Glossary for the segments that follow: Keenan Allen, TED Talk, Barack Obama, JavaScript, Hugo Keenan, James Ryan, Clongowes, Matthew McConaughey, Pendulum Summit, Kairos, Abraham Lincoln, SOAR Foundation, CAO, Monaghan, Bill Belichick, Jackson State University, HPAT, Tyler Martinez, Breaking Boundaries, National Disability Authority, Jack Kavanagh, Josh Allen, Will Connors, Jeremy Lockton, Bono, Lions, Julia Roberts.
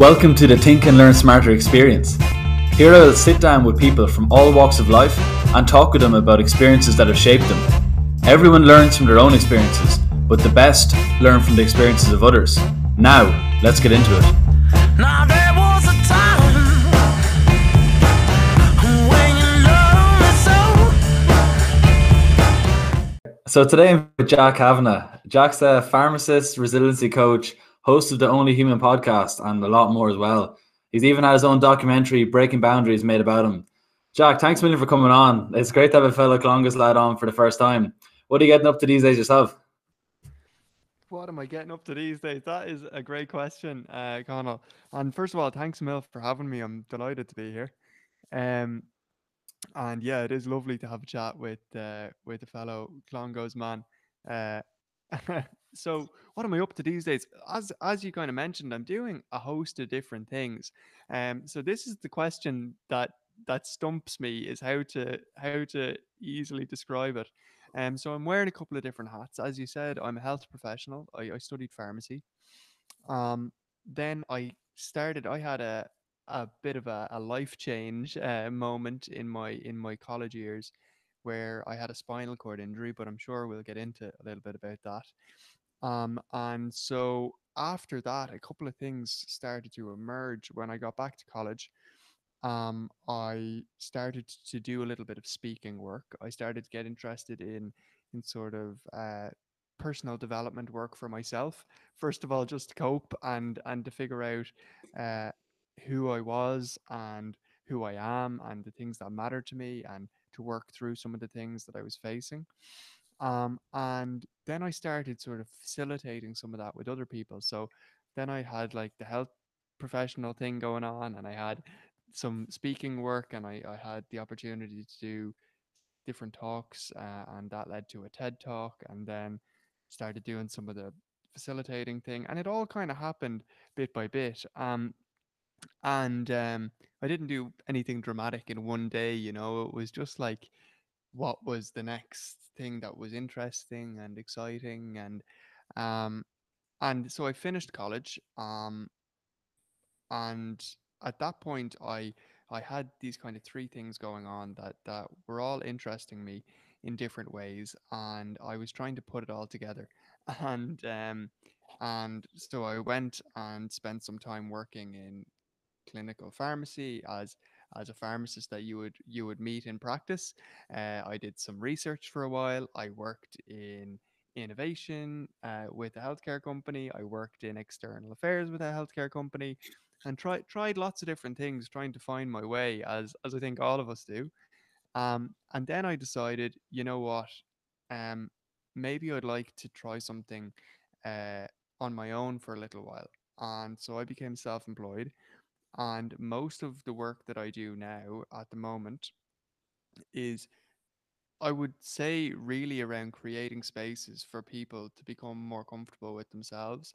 Welcome to the Think and Learn Smarter experience. Here I will sit down with people from all walks of life and talk with them about experiences that have shaped them. Everyone learns from their own experiences, but the best learn from the experiences of others. Now, let's get into it. Now there was a time when you loved me so. So today I'm with Jack Kavanagh. Jack's a pharmacist, resiliency coach, host of the Only Human Podcast, and a lot more as well. He's even had his own documentary, Breaking Boundaries, made about him. Jack, thanks a million for coming on. It's great to have a fellow Clongowes lad on for the first time. What are you getting up to these days yourself? What am I getting up to these days? That is a great question, Conal. And first of all, thanks, Mil, for having me. I'm delighted to be here. And yeah, it is lovely to have a chat with a fellow Clongowes man. So what am I up to these days? As you kind of mentioned, I'm doing a host of different things. So this is the question that stumps me, is how to easily describe it. So I'm wearing a couple of different hats. As you said, I'm a health professional. I studied pharmacy. Then I had a bit of a life change moment in my college years, where I had a spinal cord injury, but I'm sure we'll get into a little bit about that. And so after that, a couple of things started to emerge. When I got back to college, I started to do a little bit of speaking work. I started to get interested in sort of personal development work for myself. First of all, just to cope and to figure out who I was and who I am and the things that matter to me, and to work through some of the things that I was facing. And then I started sort of facilitating some of that with other people. So then I had like the health professional thing going on, and I had some speaking work, and I had the opportunity to do different talks, and that led to a TED Talk, and then started doing some of the facilitating thing, and it all kind of happened bit by bit. And I didn't do anything dramatic in one day, you know. It was just like, what was the next thing that was interesting and exciting? And so I finished college. And at that point, I had these kind of three things going on that were all interesting me in different ways. And I was trying to put it all together. And so I went and spent some time working in clinical pharmacy as a pharmacist that you would meet in practice. I did some research for a while. I worked in innovation with a healthcare company. I worked in external affairs with a healthcare company, and tried lots of different things, trying to find my way, as I think all of us do. And then I decided, you know what, maybe I'd like to try something on my own for a little while. And so I became self-employed, and most of the work that I do now at the moment is, I would say, really around creating spaces for people to become more comfortable with themselves,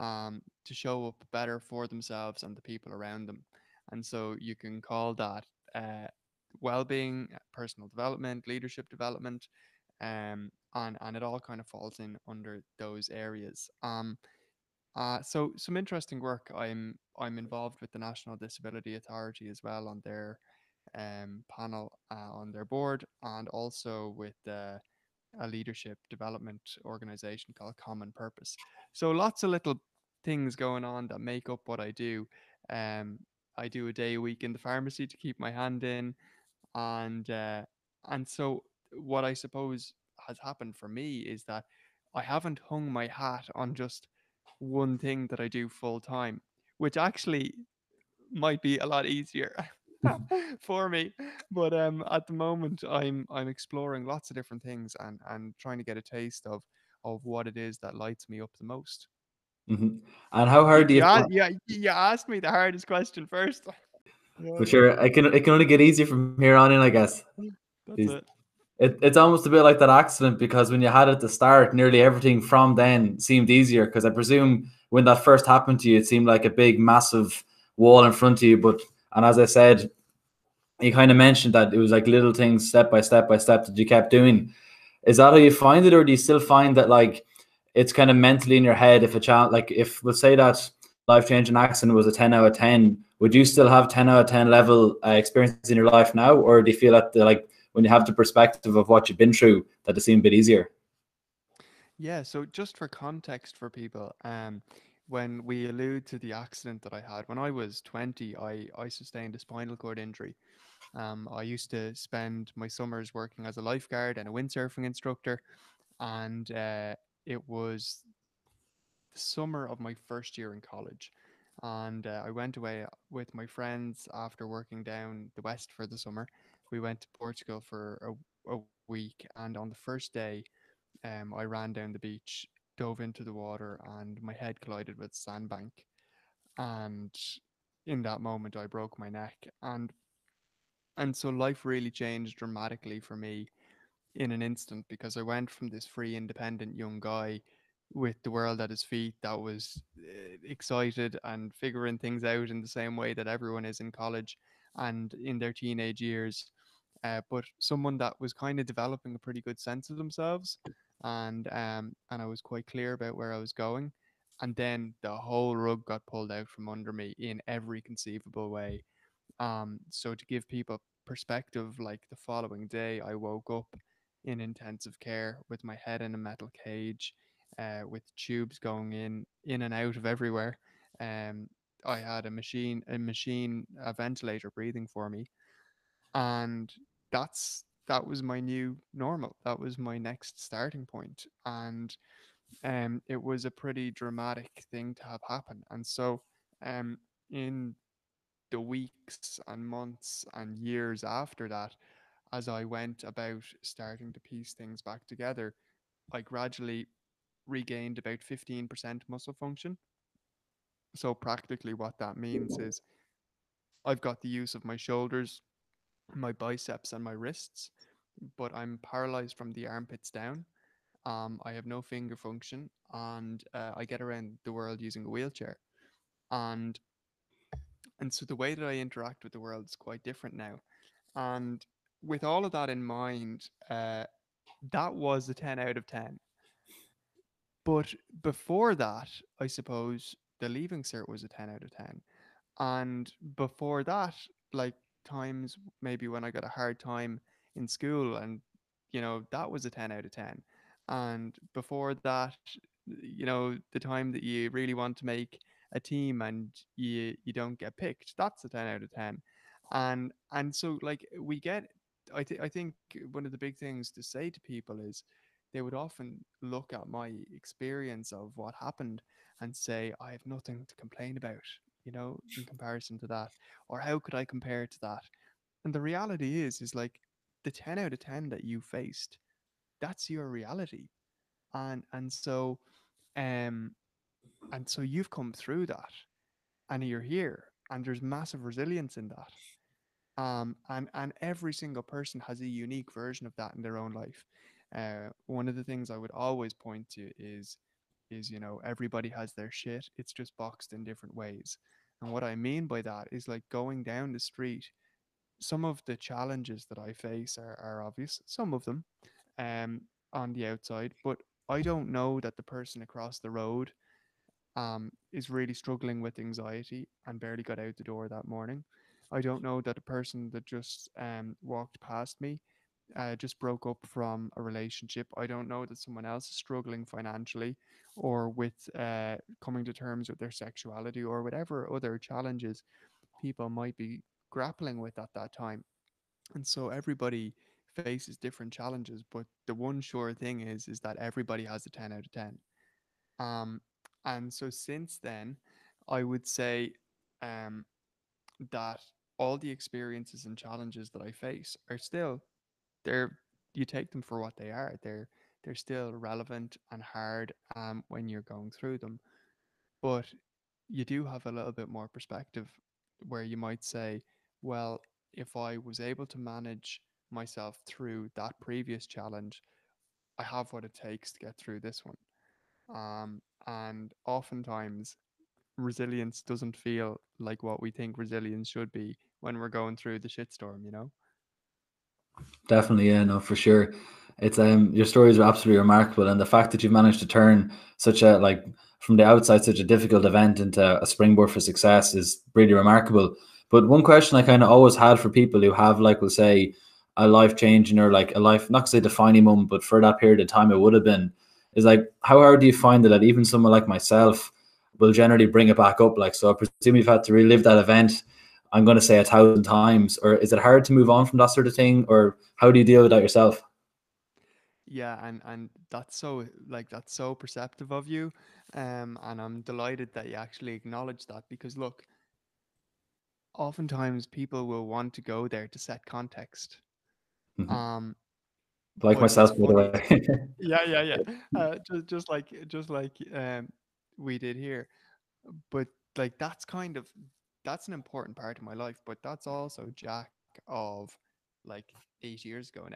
to show up better for themselves and the people around them. And so you can call that well-being, personal development, leadership development, and it all kind of falls in under those areas. So some interesting work. I'm involved with the National Disability Authority as well, on their panel, on their board, and also with a leadership development organization called Common Purpose. So lots of little things going on that make up what I do. I do a day a week in the pharmacy to keep my hand in, and so what I suppose has happened for me is that I haven't hung my hat on just one thing that I do full time, which actually might be a lot easier for me. But at the moment, I'm exploring lots of different things, and trying to get a taste of what it is that lights me up the most. Mm-hmm. And how hard do you? Yeah, you asked me the hardest question first. For sure, it can only get easier from here on in, I guess. That's it. It's almost a bit like that accident, because when you had it at the start, nearly everything from then seemed easier, because I presume when that first happened to you, it seemed like a big, massive wall in front of you. And as I said, you kind of mentioned that it was like little things, step by step by step, that you kept doing. Is that how you find it, or do you still find that like it's kind of mentally in your head? If a child, like if we'll say that life-changing accident was a 10 out of 10, would you still have 10 out of 10 level experiences in your life now? Or do you feel that like when you have the perspective of what you've been through, that it seemed a bit easier? Yeah, so just for context for people, when we allude to the accident that I had, when I was 20, I sustained a spinal cord injury. I used to spend my summers working as a lifeguard and a windsurfing instructor. And it was the summer of my first year in college. And I went away with my friends after working down the west for the summer. We went to Portugal for a week. And on the first day, I ran down the beach, dove into the water, and my head collided with sandbank. And in that moment, I broke my neck. And so life really changed dramatically for me in an instant, because I went from this free, independent young guy with the world at his feet that was excited and figuring things out in the same way that everyone is in college and in their teenage years, but someone that was kind of developing a pretty good sense of themselves, and I was quite clear about where I was going. And then the whole rug got pulled out from under me in every conceivable way. So to give people perspective, like the following day I woke up in intensive care with my head in a metal cage, with tubes going in and out of everywhere. I had a ventilator breathing for me, and that was my new normal. That was my next starting point. And it was a pretty dramatic thing to have happen. And so in the weeks and months and years after that, as I went about starting to piece things back together, I gradually regained about 15% muscle function. So practically what that means is I've got the use of my shoulders, my biceps, and my wrists, but I'm paralyzed from the armpits down. I have no finger function, and I get around the world using a wheelchair. And so the way that I interact with the world is quite different now. And with all of that in mind, that was a 10 out of 10. But before that, I suppose the Leaving Cert was a 10 out of 10. And before that, like times maybe when I got a hard time in school, and, you know, that was a 10 out of 10. And before that, you know, the time that you really want to make a team and you don't get picked, that's a 10 out of 10. And so like we get, I think one of the big things to say to people is, they would often look at my experience of what happened and say, I have nothing to complain about, you know, in comparison to that, or how could I compare to that? And the reality is like the 10 out of 10 that you faced, that's your reality. And so you've come through that and you're here, and there's massive resilience in that. And every single person has a unique version of that in their own life. One of the things I would always point to is, you know, everybody has their shit. It's just boxed in different ways. And what I mean by that is like going down the street, some of the challenges that I face are obvious, some of them on the outside, but I don't know that the person across the road is really struggling with anxiety and barely got out the door that morning. I don't know that the person that just walked past me just broke up from a relationship. I don't know that someone else is struggling financially or with coming to terms with their sexuality or whatever other challenges people might be grappling with at that time. And so everybody faces different challenges, but the one sure thing is that everybody has a 10 out of 10. And so since then, I would say that all the experiences and challenges that I face are still, you take them for what they are. They're still relevant and hard when you're going through them, but you do have a little bit more perspective where you might say, well, if I was able to manage myself through that previous challenge, I have what it takes to get through this one. And oftentimes resilience doesn't feel like what we think resilience should be when we're going through the shitstorm, you know? Definitely, yeah, no, for sure. It's your stories are absolutely remarkable, and the fact that you've managed to turn such a like from the outside such a difficult event into a springboard for success is really remarkable. But one question I kind of always had for people who have, like, we'll say, a life changing or like a life, not to say defining moment, but for that period of time it would have been, is like, how hard do you find that even someone like myself will generally bring it back up? Like, so I presume you've had to relive that event, I'm going to say 1,000 times, or is it hard to move on from that sort of thing? Or how do you deal with that yourself? Yeah. And that's so, like, that's so perceptive of you. And I'm delighted that you actually acknowledge that, because look, oftentimes people will want to go there to set context. Mm-hmm. Like myself, by the way. Yeah. Just like we did here, but like, that's an important part of my life, but that's also Jack of like 8 years ago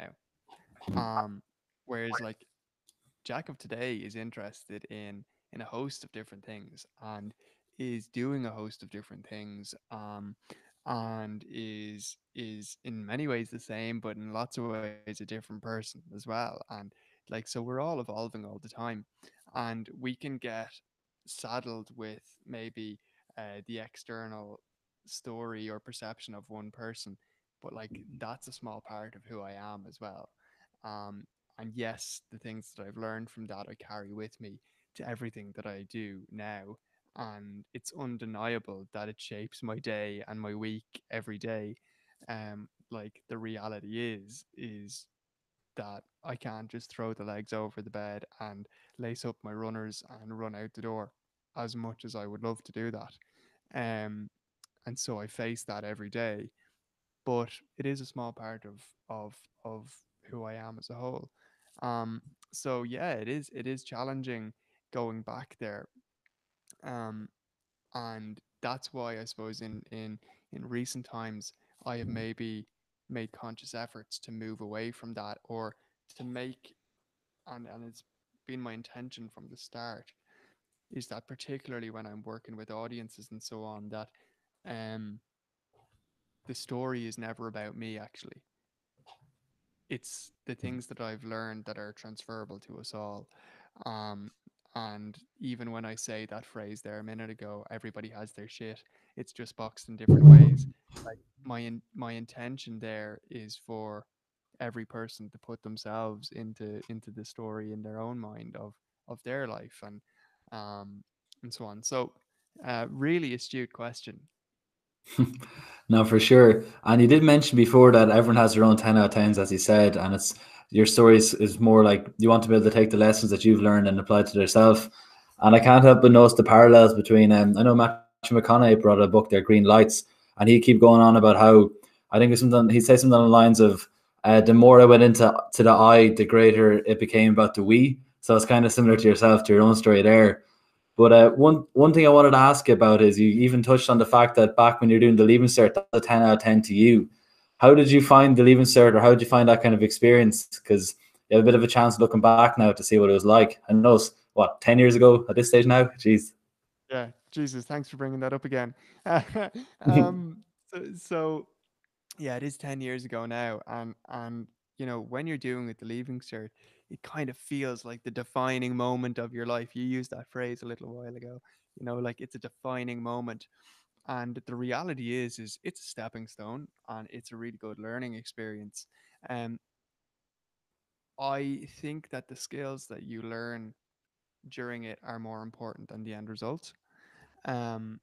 now. Whereas like Jack of today is interested in a host of different things and is doing a host of different things, and is in many ways the same, but in lots of ways a different person as well. And like, so we're all evolving all the time, and we can get saddled with maybe the external story or perception of one person, but like that's a small part of who I am as well. And yes, the things that I've learned from that I carry with me to everything that I do now. And it's undeniable that it shapes my day and my week every day. Like the reality is that I can't just throw the legs over the bed and lace up my runners and run out the door, as much as I would love to do that. And so I face that every day, but it is a small part of who I am as a whole. So yeah, it is challenging going back there. And that's why I suppose in recent times I have maybe made conscious efforts to move away from that, or to make, and it's been my intention from the start, is that particularly when I'm working with audiences and so on, that the story is never about me actually. It's the things that I've learned that are transferable to us all. And even when I say that phrase there a minute ago, everybody has their shit, it's just boxed in different ways. Like my intention there is for every person to put themselves into the story in their own mind of their life and so on. So really astute question. No, for sure. And you did mention before that everyone has their own 10 out of 10s, as you said, and it's your story is more like you want to be able to take the lessons that you've learned and apply to yourself. And I can't help but notice the parallels between, I know Matthew McConaughey brought a book there, Greenlights, and he keep going on about how, I think it's something, he says something on the lines of, the more I went into the I, the greater it became about the we. So it's kind of similar to yourself, to your own story there. But one thing I wanted to ask you about is, you even touched on the fact that back when you're doing the Leaving Cert, that's a 10 out of 10 to you. How did you find the Leaving Cert, or how did you find that kind of experience? Because you have a bit of a chance looking back now to see what it was like. And those, what, 10 years ago at this stage now? Jeez. Yeah, Jesus, thanks for bringing that up again. So, yeah, it is 10 years ago now. And you know, when you're doing it, the Leaving Cert, it kind of feels like the defining moment of your life. You used that phrase a little while ago, you know, like it's a defining moment. And the reality is it's a stepping stone, and it's a really good learning experience. I think that the skills that you learn during it are more important than the end result. And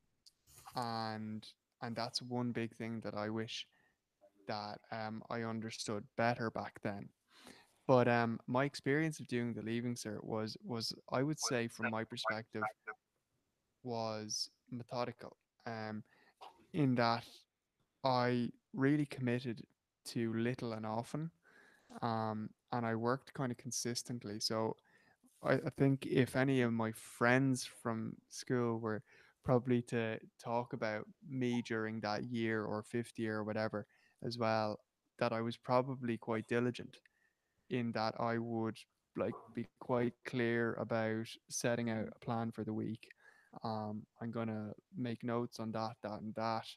that's one big thing that I wish that I understood better back then. But my experience of doing the Leaving Cert was I would say, from my perspective, was methodical. In that I really committed to little and often, and I worked kind of consistently. So I think if any of my friends from school were probably to talk about me during that year or fifth year or whatever as well, that I was probably quite diligent in that I would like be quite clear about setting out a plan for the week. I'm gonna make notes on that and that.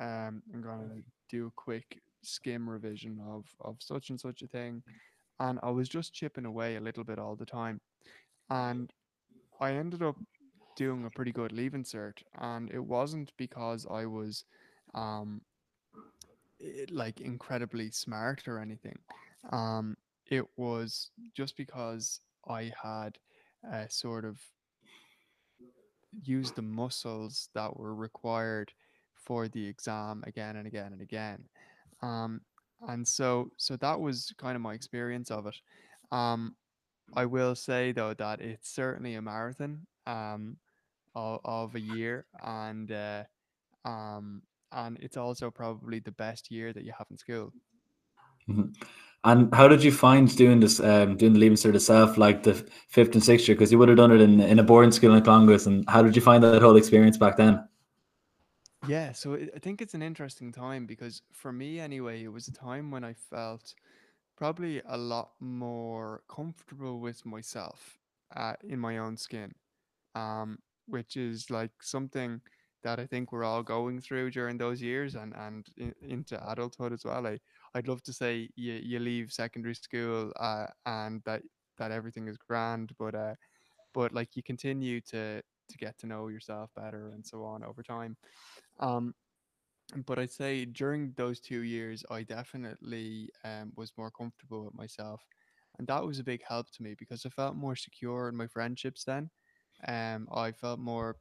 I'm gonna do a quick skim revision of such and such a thing. And I was just chipping away a little bit all the time. And I ended up doing a pretty good Leaving Cert, and it wasn't because I was like incredibly smart or anything. It was just because I had sort of used the muscles that were required for the exam again and again and again. And so that was kind of my experience of it. I will say though that it's certainly a marathon of a year, and it's also probably the best year that you have in school. Mm-hmm. And how did you find doing this, doing the Leaving Cert itself, like the 5th and 6th year? Because you would have done it in a boarding school in Clongowes. And how did you find that whole experience back then? Yeah, so I think it's an interesting time, because for me anyway, it was a time when I felt probably a lot more comfortable with myself in my own skin, which is like something that I think we're all going through during those years and into adulthood as well. I'd love to say you leave secondary school and that everything is grand, but like you continue to get to know yourself better and so on over time. But I'd say during those 2 years, I definitely was more comfortable with myself. And that was a big help to me because I felt more secure in my friendships then. I felt more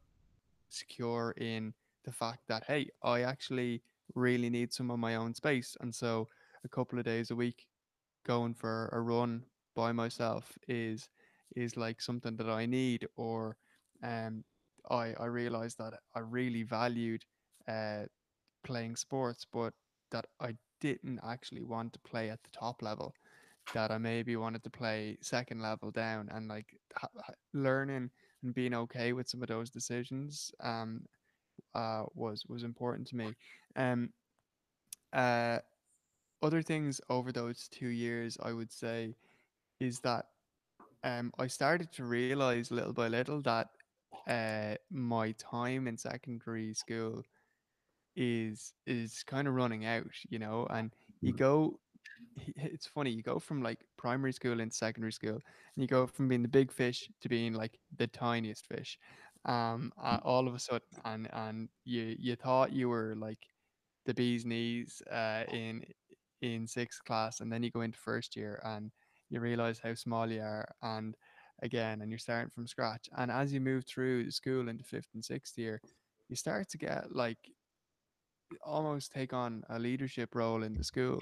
secure in the fact that, hey, I actually really need some of my own space. And so a couple of days a week going for a run by myself is like something that I need. Or I realized that I really valued playing sports, but that I didn't actually want to play at the top level, that I maybe wanted to play second level down, and like learning and being okay with some of those decisions was important to me. Other things over those 2 years, I would say, is that I started to realize little by little that my time in secondary school is kind of running out, you know. And you go, it's funny, you go from like primary school into secondary school, and you go from being the big fish to being like the tiniest fish, all of a sudden, and you thought you were like the bee's knees in sixth class, and then you go into first year and you realize how small you are, and you're starting from scratch. And as you move through the school into 5th and 6th year, you start to get like almost take on a leadership role in the school.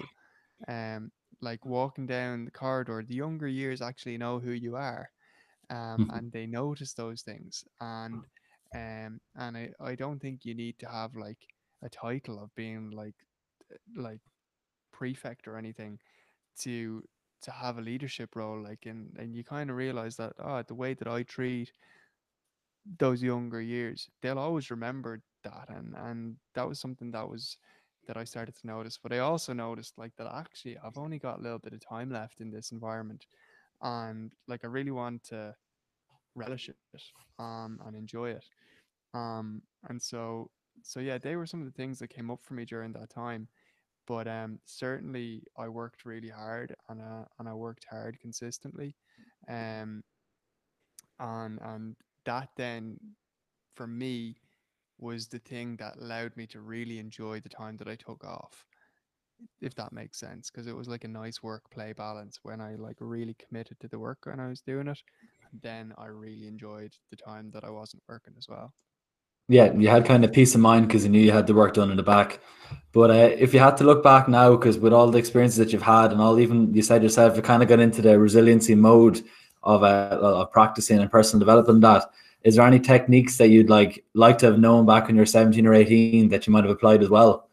Like walking down the corridor, the younger years actually know who you are, and they notice those things. And I don't think you need to have like a title of being like prefect or anything to have a leadership role. Like, and you kind of realize that the way that I treat those younger years, they'll always remember that, and that was something that I started to notice. But I also noticed like that actually I've only got a little bit of time left in this environment, and like I really want to relish it and enjoy it, and so yeah, they were some of the things that came up for me during that time. But certainly I worked really hard, and I worked hard consistently, and that then for me was the thing that allowed me to really enjoy the time that I took off, if that makes sense, because it was like a nice work-play balance when I like really committed to the work when I was doing it, and then I really enjoyed the time that I wasn't working as well. Yeah, you had kind of peace of mind because you knew you had the work done in the back. But if you had to look back now, because with all the experiences that you've had and all, even you said yourself, you kind of got into the resiliency mode of practicing and personal development. That is there any techniques that you'd like to have known back when you were 17 or 18 that you might have applied as well?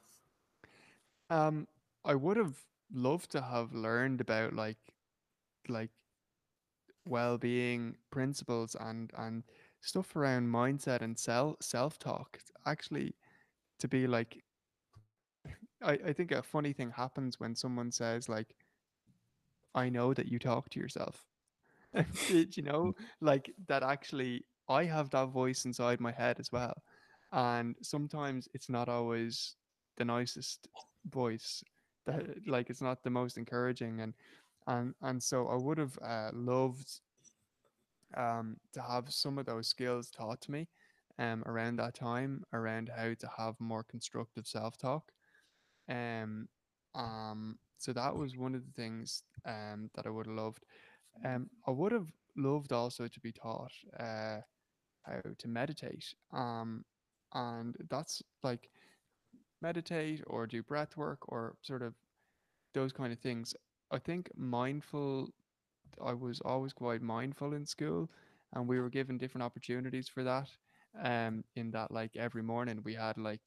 I would have loved to have learned about like well-being principles and stuff around mindset and self-talk. Actually, to be like, I think a funny thing happens when someone says like, I know that you talk to yourself. You know, like that actually I have that voice inside my head as well, and sometimes it's not always the nicest voice, that like it's not the most encouraging, and so I would have loved to have some of those skills taught to me, around that time, around how to have more constructive self-talk. So that was one of the things that I would have loved. I would have loved also to be taught how to meditate. And that's like meditate or do breath work or sort of those kind of things. I think mindful, I was always quite mindful in school, and we were given different opportunities for that. In that, like, every morning we had, like,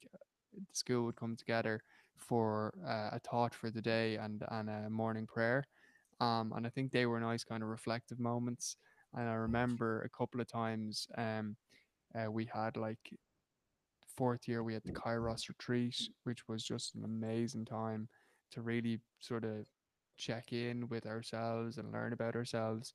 the school would come together for a thought for the day and a morning prayer. And I think they were nice kind of reflective moments. And I remember a couple of times we had, like, fourth year, we had the Kairos retreat, which was just an amazing time to really sort of check in with ourselves and learn about ourselves.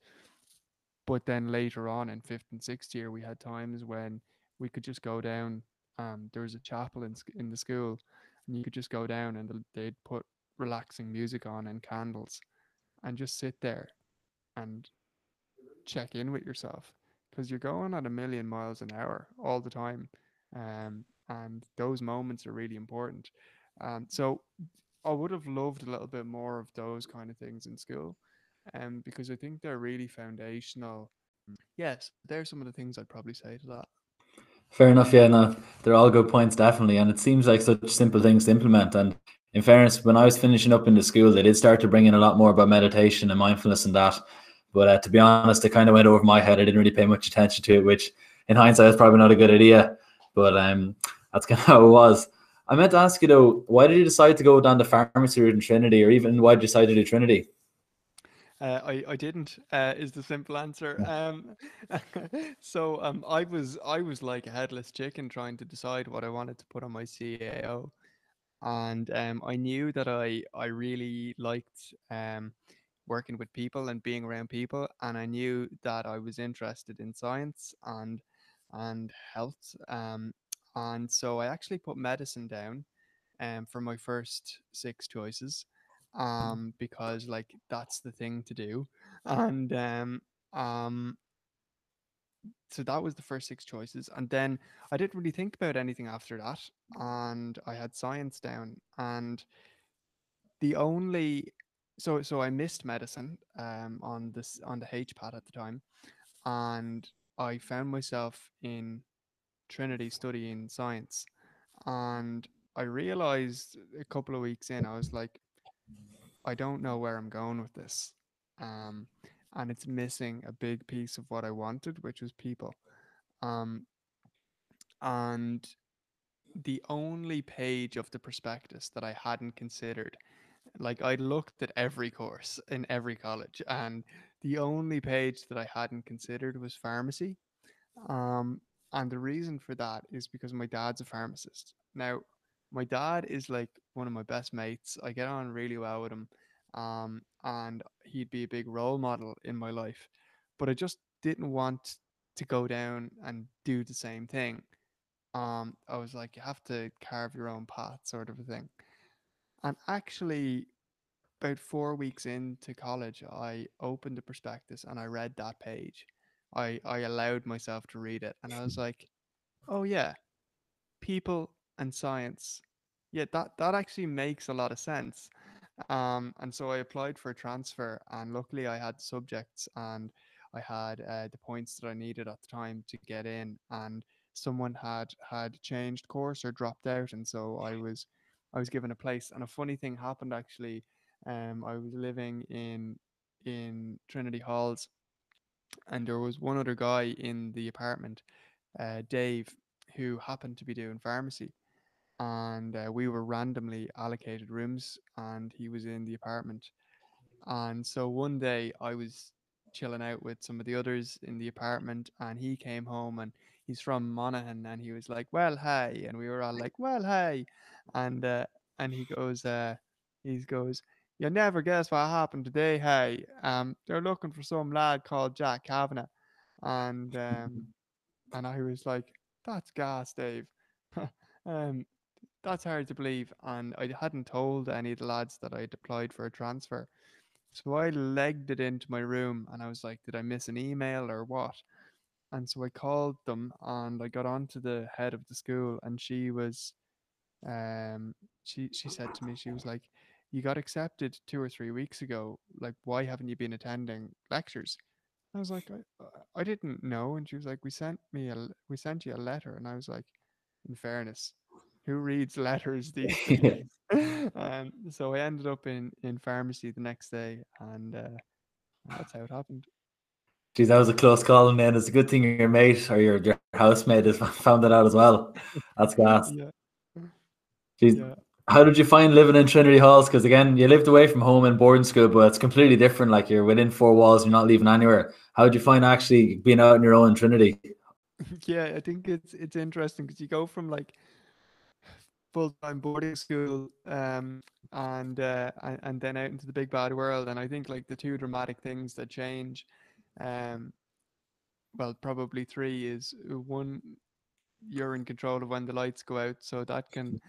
But then later on in fifth and sixth year, we had times when we could just go down. There was a chapel in the school, and you could just go down and they'd put relaxing music on and candles and just sit there and check in with yourself, because you're going at 1,000,000 miles an hour all the time. And those moments are really important. So I would have loved a little bit more of those kind of things in school, because I think they're really foundational. Yes, they're some of the things I'd probably say to that. Fair enough. Yeah, no, they're all good points, definitely. And it seems like such simple things to implement. And in fairness, when I was finishing up in the school, they did start to bring in a lot more about meditation and mindfulness and that. But to be honest, it kind of went over my head. I didn't really pay much attention to it, which in hindsight is probably not a good idea. But that's kind of how it was. I meant to ask you, though, why did you decide to go down the pharmacy route in Trinity, or even why did you decide to do Trinity? I didn't, is the simple answer. I was like a headless chicken trying to decide what I wanted to put on my CAO. And I knew that I really liked working with people and being around people. And I knew that I was interested in science and health. And so I actually put medicine down for my first 6 choices, because, like, that's the thing to do. And so that was the first 6 choices. And then I didn't really think about anything after that. And I had science down. And the only, so I missed medicine on the HPAT at the time. And I found myself in Trinity studying science, and I realized a couple of weeks in, I was like, I don't know where I'm going with this, and it's missing a big piece of what I wanted, which was people. And the only page of the prospectus that I hadn't considered, like, I looked at every course in every college, and the only page that I hadn't considered was pharmacy. And the reason for that is because my dad's a pharmacist. Now, my dad is, like, one of my best mates. I get on really well with him, and he'd be a big role model in my life. But I just didn't want to go down and do the same thing. I was like, you have to carve your own path, sort of a thing. And actually, about 4 weeks into college, I opened the prospectus and I read that page. I allowed myself to read it, and I was like, oh yeah, people and science. Yeah, that actually makes a lot of sense. And so I applied for a transfer, and luckily I had subjects and I had the points that I needed at the time to get in, and someone had changed course or dropped out. And so I was given a place. And a funny thing happened, actually. I was living in Trinity Halls, and there was one other guy in the apartment, Dave, who happened to be doing pharmacy, and we were randomly allocated rooms, and he was in the apartment. And so one day I was chilling out with some of the others in the apartment, and he came home, and he's from Monaghan, and he was like, well, hey, and we were all like, well, hey, and he goes, you'll never guess what happened today, hey. They're looking for some lad called Jack Kavanagh. And I was like, that's gas, Dave. That's hard to believe. And I hadn't told any of the lads that I'd applied for a transfer. So I legged it into my room, and I was like, did I miss an email or what? And so I called them and I got on to the head of the school, and she was, she said to me, she was like, you got accepted 2 or 3 weeks ago. Like, why haven't you been attending lectures? I was like, I didn't know. And she was like, we sent you a letter. And I was like, in fairness, who reads letters these days? So I ended up in pharmacy the next day, and that's how it happened. Geez, that was a close call, man. It's a good thing your mate or your housemate has found that out as well. That's gas. Yeah. Geez, yeah. How did you find living in Trinity Halls? Because again, you lived away from home in boarding school, but it's completely different. Like, you're within four walls, and you're not leaving anywhere. How did you find actually being out in your own Trinity? Yeah, I think it's interesting because you go from like full-time boarding school and then out into the big bad world. And I think like the two dramatic things that change, well, probably three, is one, you're in control of when the lights go out, so that can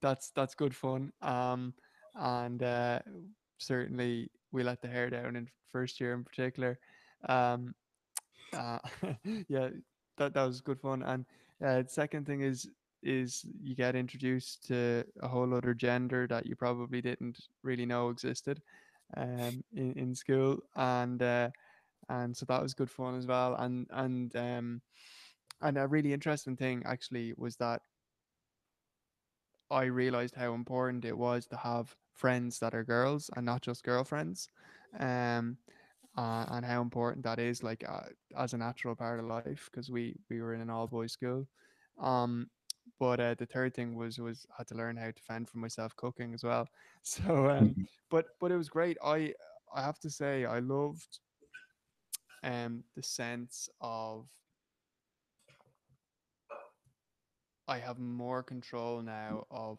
that's good fun, and certainly we let the hair down in first year in particular. Yeah, that was good fun. And second thing is you get introduced to a whole other gender that you probably didn't really know existed in school, and so that was good fun as well. And a really interesting thing actually was that I realized how important it was to have friends that are girls and not just girlfriends, and how important that is, like as a natural part of life, because we were in an all boys school. But the third thing was I had to learn how to fend for myself cooking as well. So but it was great. I have to say I loved the sense of, I have more control now of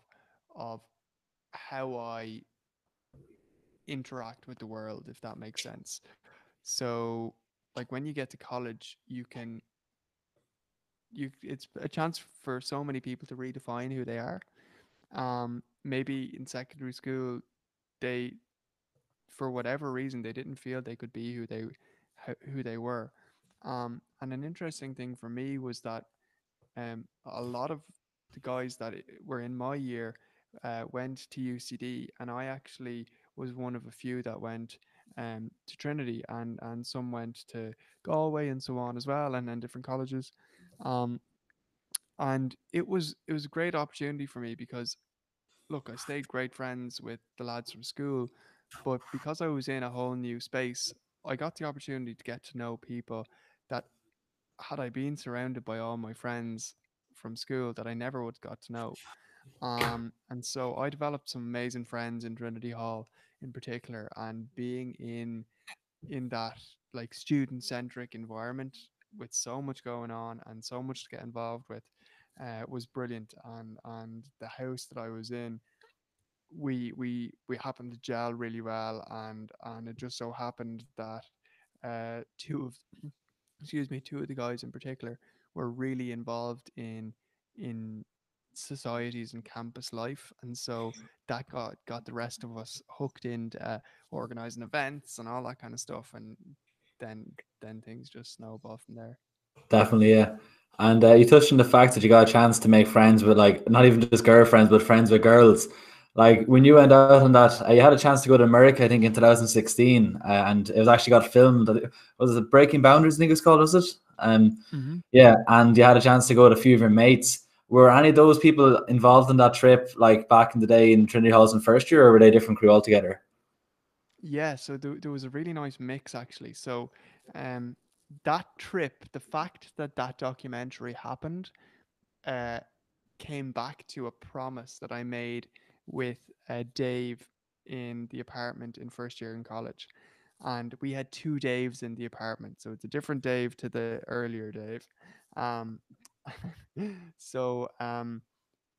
how I interact with the world, if that makes sense. So like when you get to college, it's a chance for so many people to redefine who they are. Maybe in secondary school, they, for whatever reason, they didn't feel they could be who they were. And an interesting thing for me was that a lot of the guys that were in my year went to UCD, and I actually was one of a few that went to Trinity, and some went to Galway and so on as well, and then different colleges. And it was a great opportunity for me because, look, I stayed great friends with the lads from school, but because I was in a whole new space, I got the opportunity to get to know people that, had I been surrounded by all my friends from school, that I never would have got to know. And so I developed some amazing friends in Trinity Hall in particular, and being in that like student-centric environment with so much going on and so much to get involved with was brilliant. And the house that I was in, we happened to gel really well, and it just so happened that two of the guys in particular were really involved in societies and campus life, and so that got the rest of us hooked into organizing events and all that kind of stuff, and then things just snowball from there. Definitely, yeah. And you touched on the fact that you got a chance to make friends with, like, not even just girlfriends, but friends with girls. Like, when you went out on that, you had a chance to go to America, I think, in 2016, and it was actually got filmed. Was it Breaking Boundaries, I think it's called, was it? Mm-hmm. Yeah, and you had a chance to go with a few of your mates. Were any of those people involved in that trip, like, back in the day in Trinity Halls in first year, or were they a different crew altogether? Yeah, so there was a really nice mix, actually. So that trip, the fact that documentary happened came back to a promise that I made with Dave in the apartment in first year in college, and we had two Daves in the apartment, so it's a different Dave to the earlier Dave.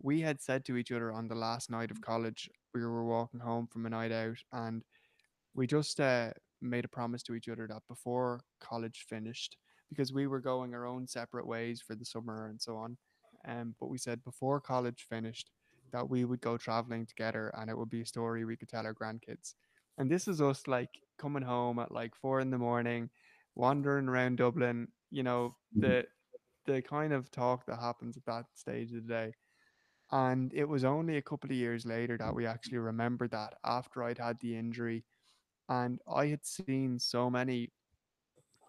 We had said to each other on the last night of college, we were walking home from a night out, and we just made a promise to each other that before college finished, because we were going our own separate ways for the summer and so on, but we said before college finished that we would go traveling together, and it would be a story we could tell our grandkids. And this is us, like, coming home at like 4 in the morning, wandering around Dublin, you know, the kind of talk that happens at that stage of the day. And it was only a couple of years later that we actually remembered that, after I'd had the injury. And I had seen so many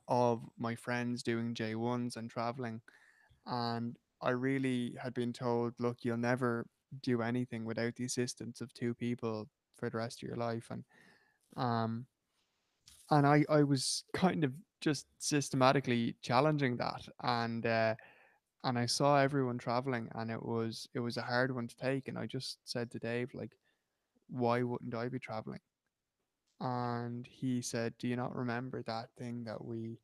of my friends doing J1s and traveling, and I really had been told, look, you'll never do anything without the assistance of two people for the rest of your life. And I was kind of just systematically challenging that. And I saw everyone traveling, and it was a hard one to take. And I just said to Dave, like, why wouldn't I be traveling? And he said, do you not remember that thing that we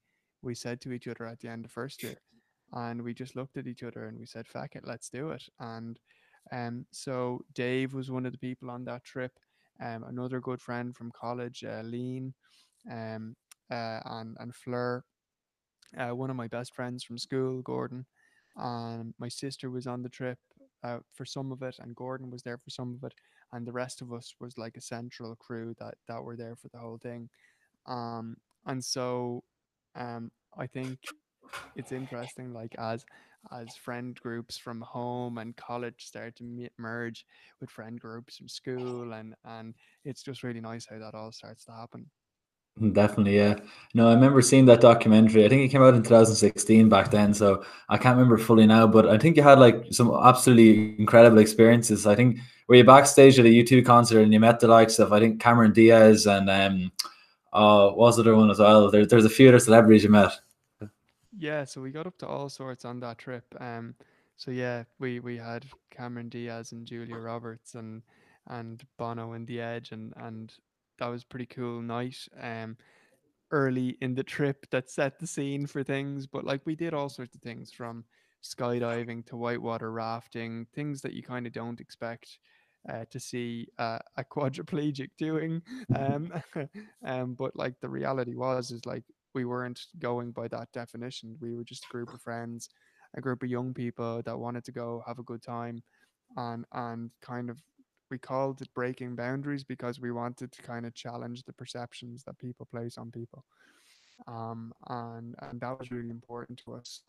said to each other at the end of first year? And we just looked at each other and we said, fuck it, let's do it. And so Dave was one of the people on that trip. Another good friend from college, Lean, and Fleur, one of my best friends from school, Gordon. My sister was on the trip for some of it, and Gordon was there for some of it, and the rest of us was like a central crew that were there for the whole thing. And so I think it's interesting, like as friend groups from home and college start to merge with friend groups from school, and it's just really nice how that all starts to happen. Definitely, yeah. No, I remember seeing that documentary. I think it came out in 2016 back then, so I can't remember fully now, but I think you had like some absolutely incredible experiences. I think, were you backstage at a U2 concert and you met the likes of, I think, Cameron Diaz and was it one as well? There's a few other celebrities you met. Yeah, so we got up to all sorts on that trip. So yeah, we had Cameron Diaz and Julia Roberts and Bono and the Edge, and that was a pretty cool night early in the trip that set the scene for things. But like, we did all sorts of things, from skydiving to whitewater rafting, things that you kind of don't expect to see a quadriplegic doing. But like, the reality was like, we weren't going by that definition. We were just a group of friends, a group of young people that wanted to go have a good time, and kind of, we called it Breaking Boundaries because we wanted to kind of challenge the perceptions that people place on people. And that was really important to us.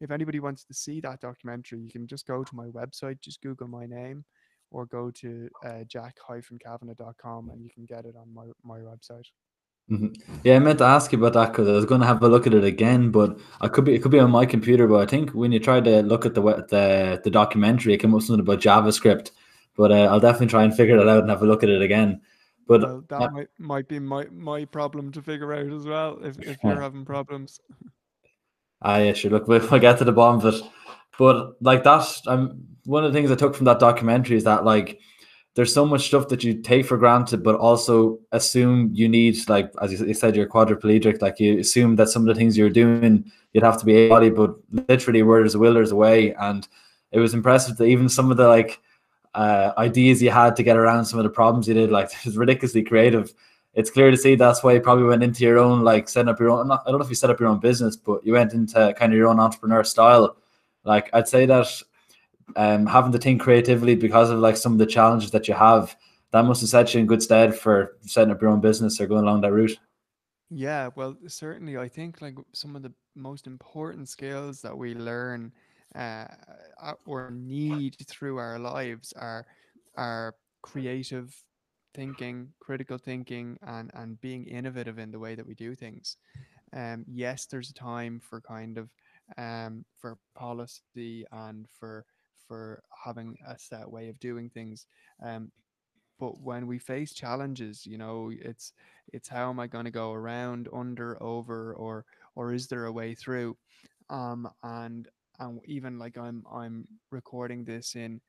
If anybody wants to see that documentary, you can just go to my website, just Google my name, or go to jack-kavanagh.com, and you can get it on my website. Mm-hmm. Yeah, I meant to ask you about that because I was going to have a look at it again, but it could be on my computer. But I think when you tried to look at the documentary, it came up with something about JavaScript. But I'll definitely try and figure that out and have a look at it again. But that might be my problem to figure out as well, if you're having problems. Yeah, sure. Look, we'll get to the bottom of it. But like that, one of the things I took from that documentary is that, like, there's so much stuff that you take for granted, but also assume you need, like, as you said, you're quadriplegic. Like, you assume that some of the things you're doing, you'd have to be able to, but literally where there's a will, there's a way. And it was impressive that even some of the, like, ideas you had to get around some of the problems you did, like, it was ridiculously creative. It's clear to see that's why you probably went into your own, like, setting up your own, I don't know if you set up your own business, but you went into kind of your own entrepreneur style. Like, I'd say that having to think creatively because of, like, some of the challenges that you have, that must have set you in good stead for setting up your own business or going along that route. Yeah, well, certainly. I think, like, some of the most important skills that we learn or need through our lives are creative thinking, critical thinking, and being innovative in the way that we do things. Yes, there's a time for kind of for policy and for having a set way of doing things, but when we face challenges, you know, it's how am I going to go around, under, over, or is there a way through? And even like, I'm recording this in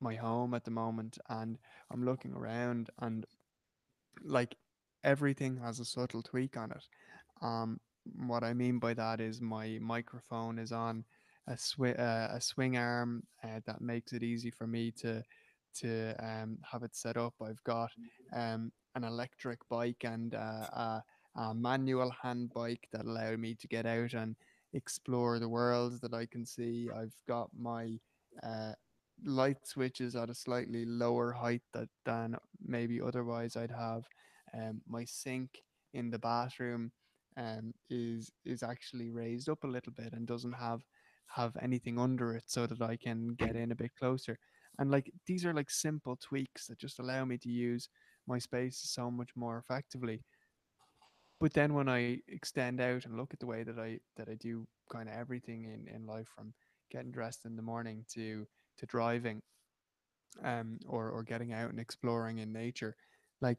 my home at the moment, and I'm looking around, and like, everything has a subtle tweak on it. What I mean by that is my microphone is on a swing arm that makes it easy for me to have it set up. I've got an electric bike and a manual hand bike that allow me to get out and explore the world that I can see. I've got my light switches at a slightly lower height than maybe otherwise I'd have. My sink in the bathroom is actually raised up a little bit and doesn't have anything under it, so that I can get in a bit closer. And like, these are like simple tweaks that just allow me to use my space so much more effectively. But then when I extend out and look at the way that I do kind of everything in life, from getting dressed in the morning to driving, or getting out and exploring in nature, like,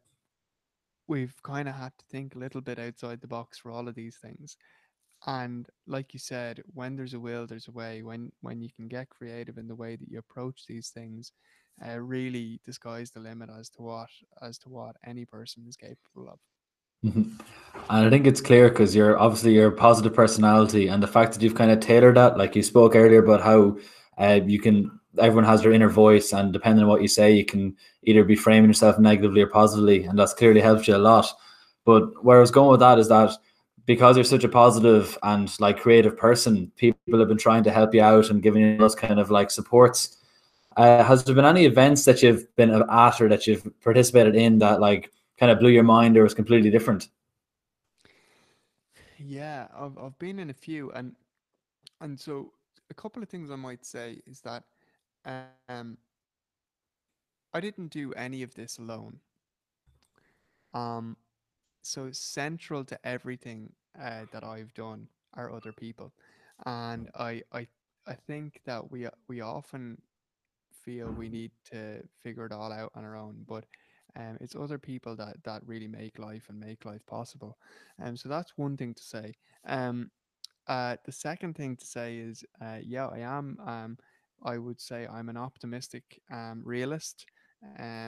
we've kind of had to think a little bit outside the box for all of these things. And like you said, when there's a will, there's a way. When you can get creative in the way that you approach these things, really the sky's the limit as to what any person is capable of. Mm-hmm. And I think it's clear because you're obviously your positive personality, and the fact that you've kind of tailored that, like you spoke earlier about how you can, everyone has their inner voice, and depending on what you say, you can either be framing yourself negatively or positively, and that's clearly helped you a lot. But where I was going with that is that because you're such a positive and like creative person, people have been trying to help you out and giving you those kind of like supports. Has there been any events that you've been at or that you've participated in that like kind of blew your mind or was completely different? Yeah, I've been in a few, and so a couple of things I might say is that I didn't do any of this alone. So central to everything that I've done are other people, and I think that we often feel we need to figure it all out on our own, but it's other people that really make life possible. So that's one thing to say. The second thing to say is, I am. I would say I'm an optimistic realist, in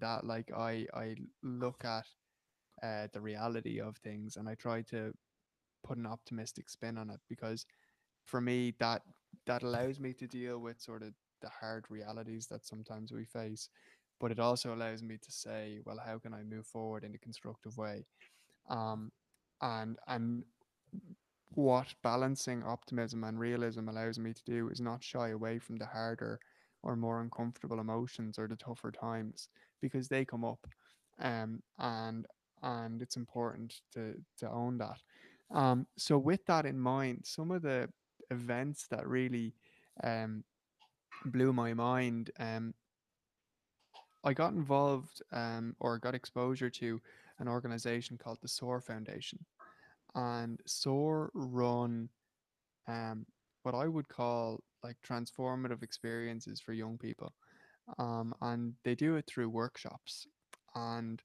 that like I look at the reality of things, and I try to put an optimistic spin on it, because for me that allows me to deal with sort of the hard realities that sometimes we face, but it also allows me to say, well, how can I move forward in a constructive way? And what balancing optimism and realism allows me to do is not shy away from the harder or more uncomfortable emotions or the tougher times, because they come up, and it's important to own that. So with that in mind, some of the events that really blew my mind, I got involved or got exposure to an organization called the SOAR Foundation. And SOAR run what I would call like transformative experiences for young people, and they do it through workshops. And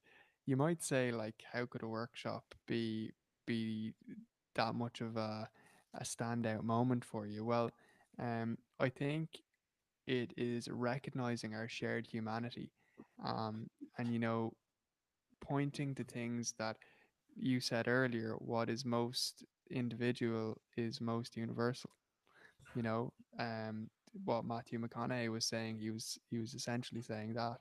you might say, like, how could a workshop be that much of a standout moment for you? Well, I think it is recognizing our shared humanity, and you know, pointing to things that you said earlier, what is most individual is most universal. You know, what Matthew McConaughey was saying, he was essentially saying that.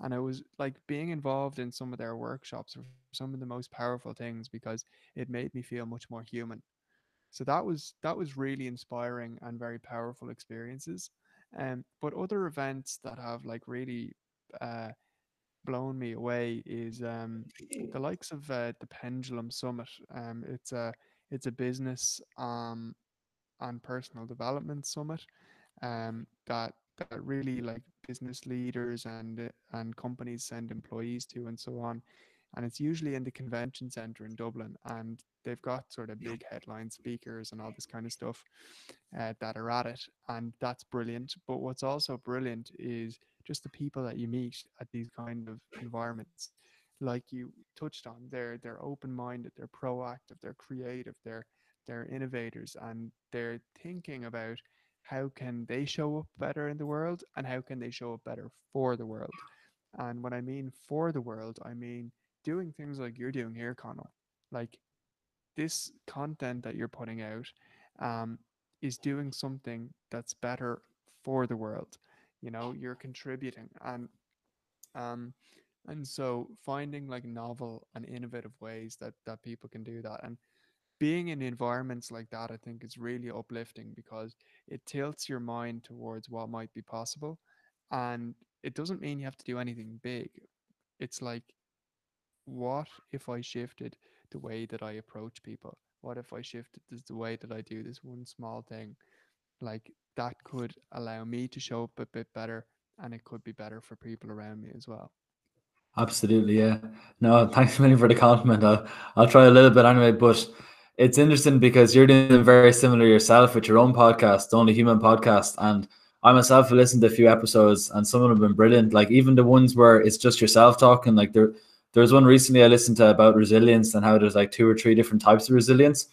And it was like being involved in some of their workshops were some of the most powerful things, because it made me feel much more human. So that was really inspiring and very powerful experiences. But other events that have like really blown me away is the likes of the Pendulum Summit. It's a business and personal development summit that really like business leaders and companies send employees to, and so on. And it's usually in the convention center in Dublin, and they've got sort of big headline speakers and all this kind of stuff that are at it, and that's brilliant. But what's also brilliant is just the people that you meet at these kind of environments. Like you touched on, they're open-minded, they're proactive, they're creative, they're innovators, and they're thinking about how can they show up better in the world, and how can they show up better for the world. And when I mean for the world, I mean doing things like you're doing here, Conal. Like, this content that you're putting out is doing something that's better for the world. You know, you're contributing, and so finding like novel and innovative ways that people can do that, and being in environments like that, I think is really uplifting, because it tilts your mind towards what might be possible. And it doesn't mean you have to do anything big. It's like, what if I shifted the way that I approach people? What if I shifted the way that I do this one small thing? Like, that could allow me to show up a bit better, and it could be better for people around me as well. Absolutely, yeah. No, thanks many for the compliment. I'll try a little bit anyway, but it's interesting because you're doing very similar yourself with your own podcast, the Only Human Podcast, and I myself have listened to a few episodes, and some of them have been brilliant. Like, even the ones where it's just yourself talking, like there's one recently I listened to about resilience and how there's like 2 or 3 different types of resilience.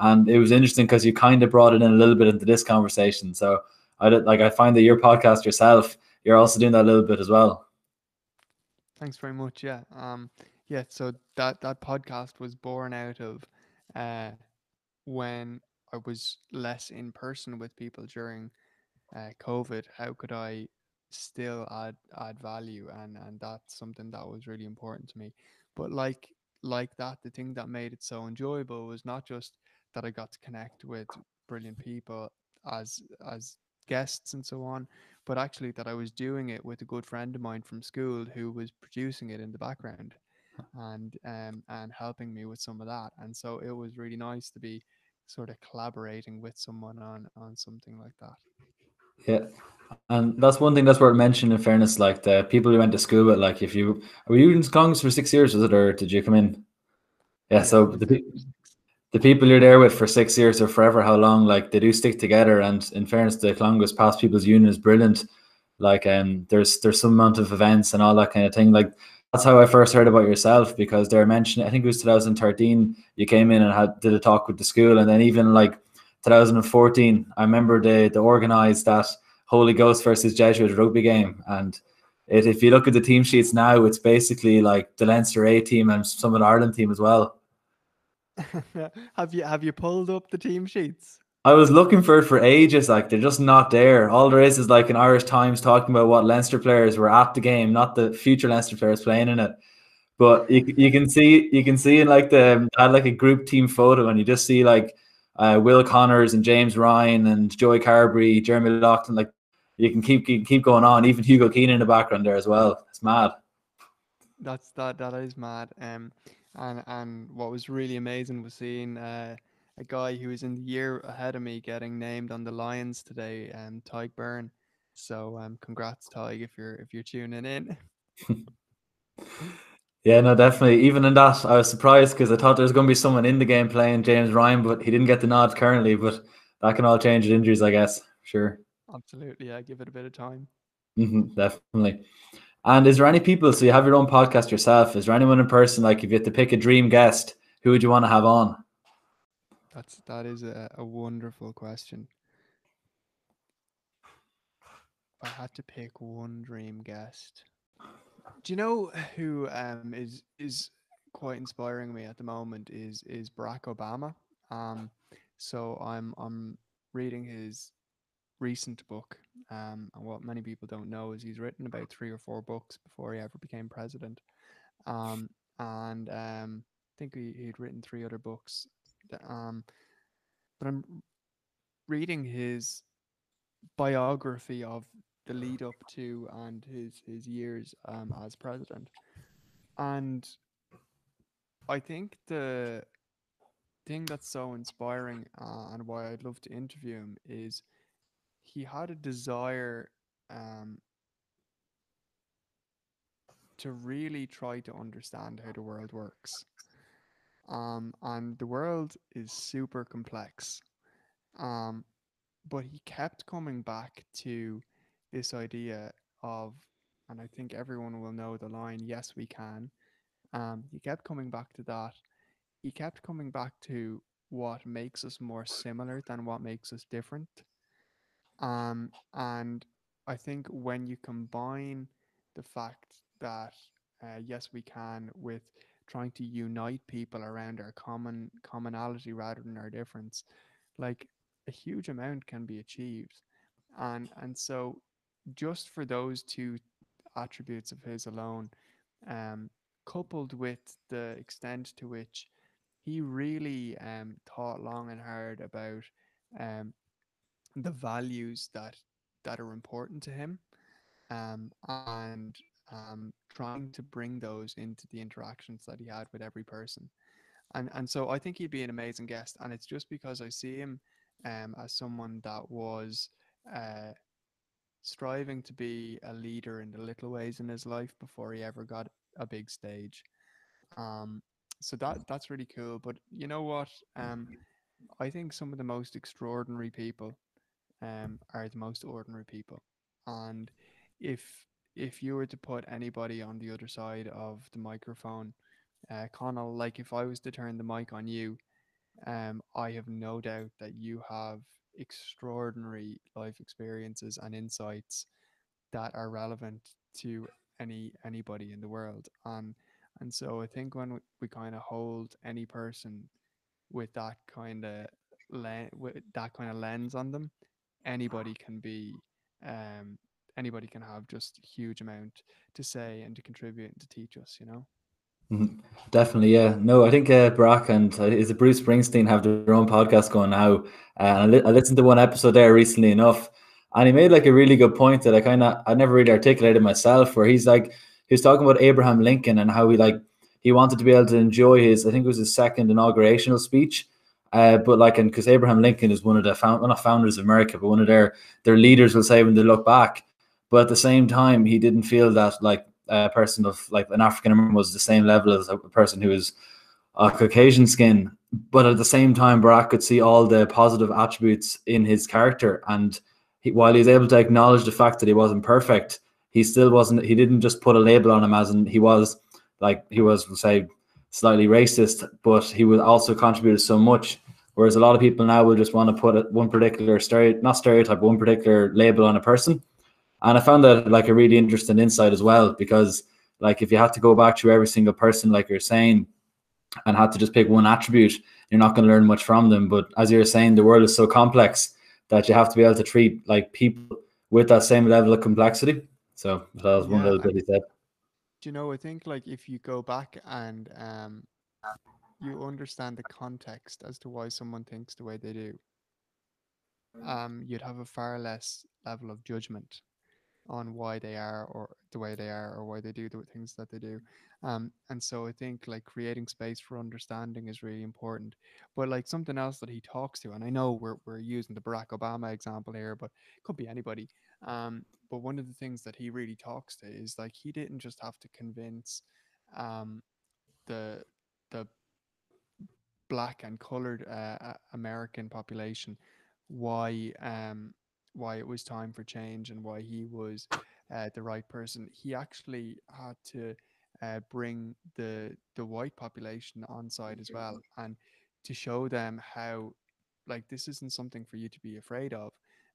And it was interesting because you kind of brought it in a little bit into this conversation. So I find that your podcast yourself, you're also doing that a little bit as well. Thanks very much. Yeah. So that podcast was born out of when I was less in person with people during COVID. How could I still add value? And that's something that was really important to me. But like that, the thing that made it so enjoyable was not just that I got to connect with brilliant people as guests and so on, but actually that I was doing it with a good friend of mine from school who was producing it in the background and helping me with some of that. And so it was really nice to be sort of collaborating with someone on something like that. Yeah, and that's one thing that's worth mentioning, in fairness, like the people you went to school with. Like, were you in Clongowes for 6 years, was it, or did you come in? Yeah, so the people you're there with for 6 years or forever, how long, like, they do stick together. And in fairness, the Clongowes Past People's Union is brilliant. Like, there's some amount of events and all that kind of thing. Like, that's how I first heard about yourself, because they were mentioning, I think it was 2013, you came in and did a talk with the school. And then even like 2014, I remember they organised that Holy Ghost versus Jesuit rugby game. And if you look at the team sheets now, it's basically like the Leinster A team and some of the Ireland team as well. Have you pulled up the team sheets? I was looking for it for ages. Like, they're just not there. All there is like an Irish Times talking about what Leinster players were at the game, not the future Leinster players playing in it. But you can see in like I had like a group team photo, and you just see like Will Connors and James Ryan and Joey Carberry, Jeremy Lockton. Like, you can keep going on. Even Hugo Keenan in the background there as well. It's mad. That is mad. And what was really amazing was seeing a guy who was in the year ahead of me getting named on the Lions today, Tadhg Beirne. So congrats, Tadhg, if you're tuning in. Yeah, no, definitely. Even in that, I was surprised because I thought there was going to be someone in the game playing James Ryan, but he didn't get the nod currently. But that can all change with injuries, I guess. Sure. Absolutely. Yeah, give it a bit of time. Mm-hmm, definitely. And is there any people, so you have your own podcast yourself, is there anyone in person, like if you had to pick a dream guest, who would you want to have on? That is a wonderful question. I had to pick one dream guest. Do you know who is quite inspiring me at the moment is Barack Obama. So I'm reading his recent book, and what many people don't know is he's written about 3 or 4 books before he ever became president, and I think he'd written 3 other books, but I'm reading his biography of the lead up to and his years as president, and I think the thing that's so inspiring and why I'd love to interview him is he had a desire to really try to understand how the world works. And the world is super complex. But he kept coming back to this idea of, and I think everyone will know the line, yes, we can. He kept coming back to that. He kept coming back to what makes us more similar than what makes us different. And I think when you combine the fact that yes, we can with trying to unite people around our commonality rather than our difference, like a huge amount can be achieved. And so just for those 2 attributes of his alone, coupled with the extent to which he really thought long and hard about the values that are important to him, and trying to bring those into the interactions that he had with every person, And so I think he'd be an amazing guest. And it's just because I see him as someone that was striving to be a leader in the little ways in his life before he ever got a big stage. So that's really cool. But you know what? I think some of the most extraordinary people are the most ordinary people. And if you were to put anybody on the other side of the microphone, Conal, like if I was to turn the mic on you, I have no doubt that you have extraordinary life experiences and insights that are relevant to anybody in the world. And so I think when we kind of hold any person with that kind of lens on them, anybody can have just a huge amount to say and to contribute and to teach us, you know? Definitely, yeah. No, I think Barack and is it Bruce Springsteen have their own podcast going now. And I listened to one episode there recently enough, and he made like a really good point that I never really articulated myself, where he's talking about Abraham Lincoln and how he wanted to be able to enjoy his second inaugurational speech. Because Abraham Lincoln is one of the not founders of America, but one of their leaders will say when they look back. But at the same time, he didn't feel that a person of an African American was the same level as a person who is Caucasian skin. But at the same time, Barack could see all the positive attributes in his character, and while he was able to acknowledge the fact that he wasn't perfect, he didn't just put a label on him as in he was say slightly racist, but he would also contribute so much. Whereas a lot of people now will just want to put one particular label on a person. And I found that a really interesting insight as well, because if you had to go back to every single person, like you're saying, and had to just pick one attribute, you're not going to learn much from them. But as you're saying, the world is so complex that you have to be able to treat people with that same level of complexity. So that was one little bit he said. Do you know, I think if you go back and you understand the context as to why someone thinks the way they do, you'd have a far less level of judgment on why they are or the way they are or why they do the things that they do. And so I think creating space for understanding is really important. But something else that he talks to, and I know we're using the Barack Obama example here, but it could be anybody. But one of the things that he really talks to is he didn't just have to convince the black and colored American population why it was time for change and why he was the right person. He actually had to bring the white population on side as well, and to show them how this isn't something for you to be afraid of,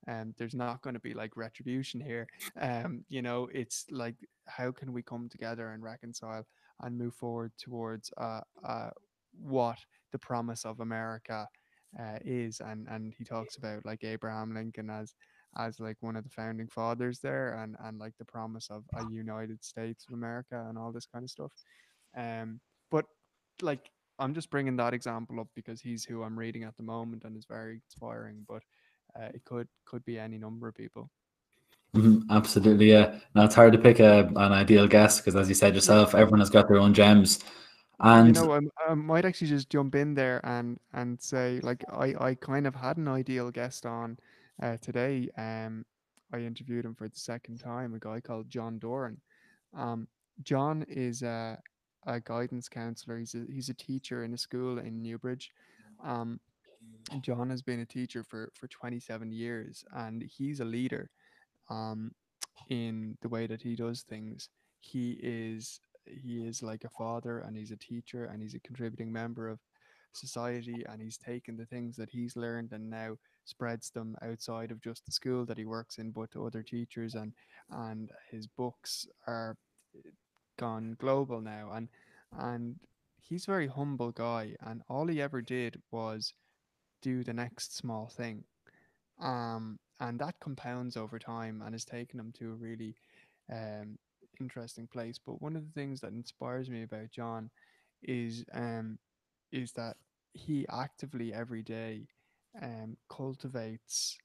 and there's not going to be retribution here. It's how can we come together and reconcile and move forward towards what the promise of America is. And he talks about Abraham Lincoln as one of the founding fathers there, and the promise of a United States of America and all this kind of stuff. But I'm just bringing that example up because he's who I'm reading at the moment and is very inspiring, but it could be any number of people. Absolutely, yeah. Now it's hard to pick an ideal guest because, as you said yourself, everyone has got their own gems. And I might actually just jump in there and say I kind of had an ideal guest on today. I interviewed him for the second time, a guy called John Doran. John is a guidance counselor. He's a teacher in a school in Newbridge. John has been a teacher for 27 years, and he's a leader in the way that he does things. He is a father, and he's a teacher, and he's a contributing member of society, and he's taken the things that he's learned and now spreads them outside of just the school that he works in, but to other teachers, and his books are gone global now, and he's a very humble guy, and all he ever did was do the next small thing, and that compounds over time and has taken him to a really interesting place. But one of the things that inspires me about John is that he actively every day cultivates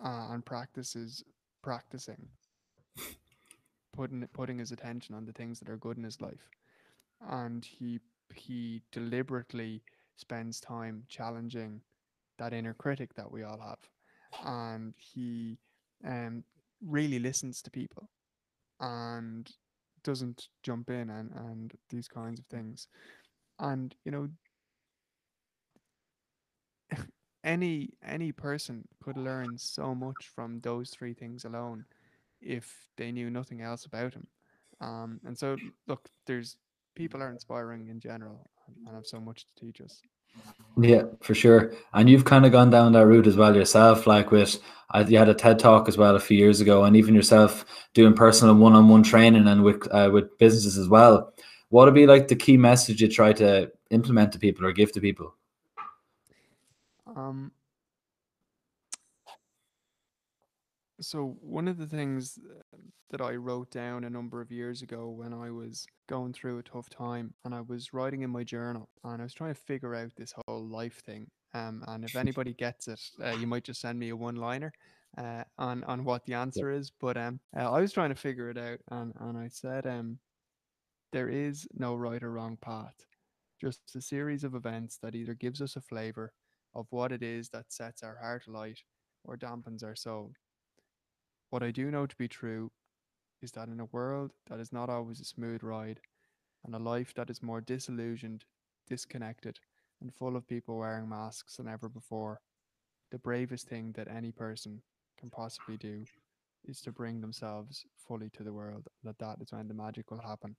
and practicing putting his attention on the things that are good in his life, and he he deliberately spends time challenging that inner critic that we all have. And he really listens to people and doesn't jump in and these kinds of things. And, you know, any person could learn so much from those three things alone if they knew nothing else about him. And so, look, people are inspiring in general and have so much to teach us. Yeah, for sure. And you've kind of gone down that route as well yourself, like with, you had a TED Talk as well a few years ago, and even yourself doing personal one-on-one training and with businesses as well. What would be like the key message you try to implement to people or give to people? So one of the things that I wrote down a number of years ago when I was going through a tough time, and I was writing in my journal and I was trying to figure out this whole life thing. And if anybody gets it, you might just send me a one-liner on what the answer is. But I was trying to figure it out, and I said, there is no right or wrong path, just a series of events that either gives us a flavor of what it is that sets our heart alight or dampens our soul. What I do know to be true is that in a world that is not always a smooth ride, and a life that is more disillusioned, disconnected, and full of people wearing masks than ever before, the bravest thing that any person can possibly do is to bring themselves fully to the world. That is when the magic will happen.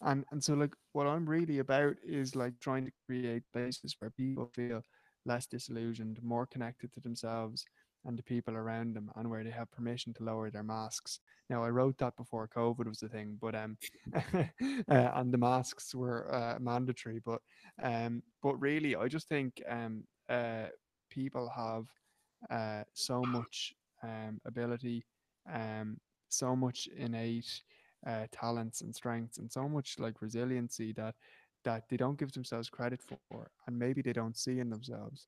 And so, like, what I'm really about is like trying to create places where people feel less disillusioned, more connected to themselves and the people around them, and where they have permission to lower their masks. Now, I wrote that before COVID was a thing, but and the masks were mandatory. But really, I just think people have so much ability, so much innate talents and strengths, and so much like resiliency that they don't give themselves credit for, and maybe they don't see in themselves.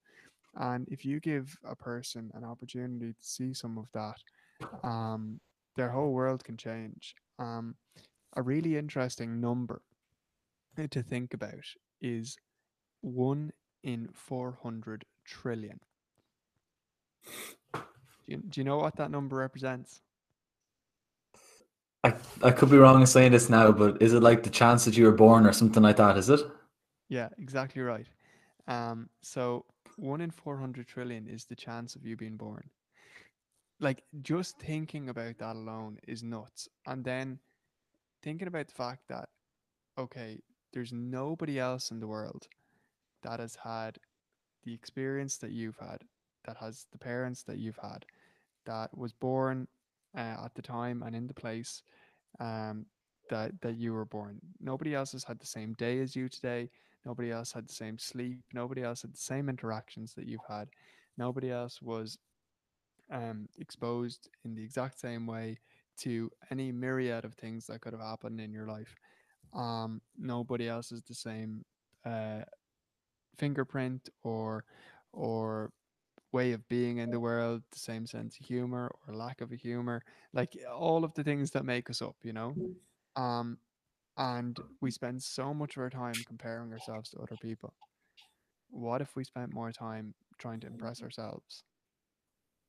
And if you give a person an opportunity to see some of that, their whole world can change. A really interesting number to think about is 1 in 400 trillion. Do you know what that number represents? I could be wrong in saying this now, but is it like the chance that you were born or something like that, is it? Yeah, exactly right. So 1 in 400 trillion is the chance of you being born. Like, just thinking about that alone is nuts. And then thinking about the fact that, okay, there's nobody else in the world that has had the experience that you've had, that has the parents that you've had, that was born at the time and in the place that you were born. Nobody else has had the same day as you today. Nobody else had the same sleep. Nobody else had the same interactions that you've had. Nobody else was exposed in the exact same way to any myriad of things that could have happened in your life. Nobody else has the same fingerprint or way of being in the world, the same sense of humor or lack of a humor, like all of the things that make us up, you know? And we spend so much of our time comparing ourselves to other people. What if we spent more time trying to impress ourselves?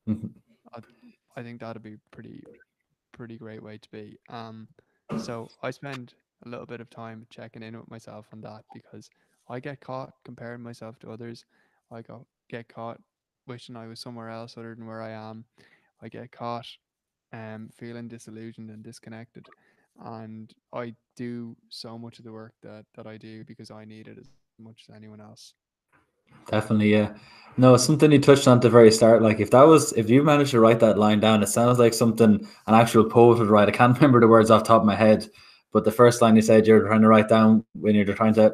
I think that'd be pretty great way to be. So I spend a little bit of time checking in with myself on that, because I get caught comparing myself to others. I get caught wishing I was somewhere else other than where I am. I get caught feeling disillusioned and disconnected. And I do so much of the work that I do because I need it as much as anyone else. Definitely, yeah. No, something you touched on at the very start, like if you managed to write that line down, it sounds like something an actual poet would write. I can't remember the words off the top of my head, but the first line you said you're trying to write down when you're trying to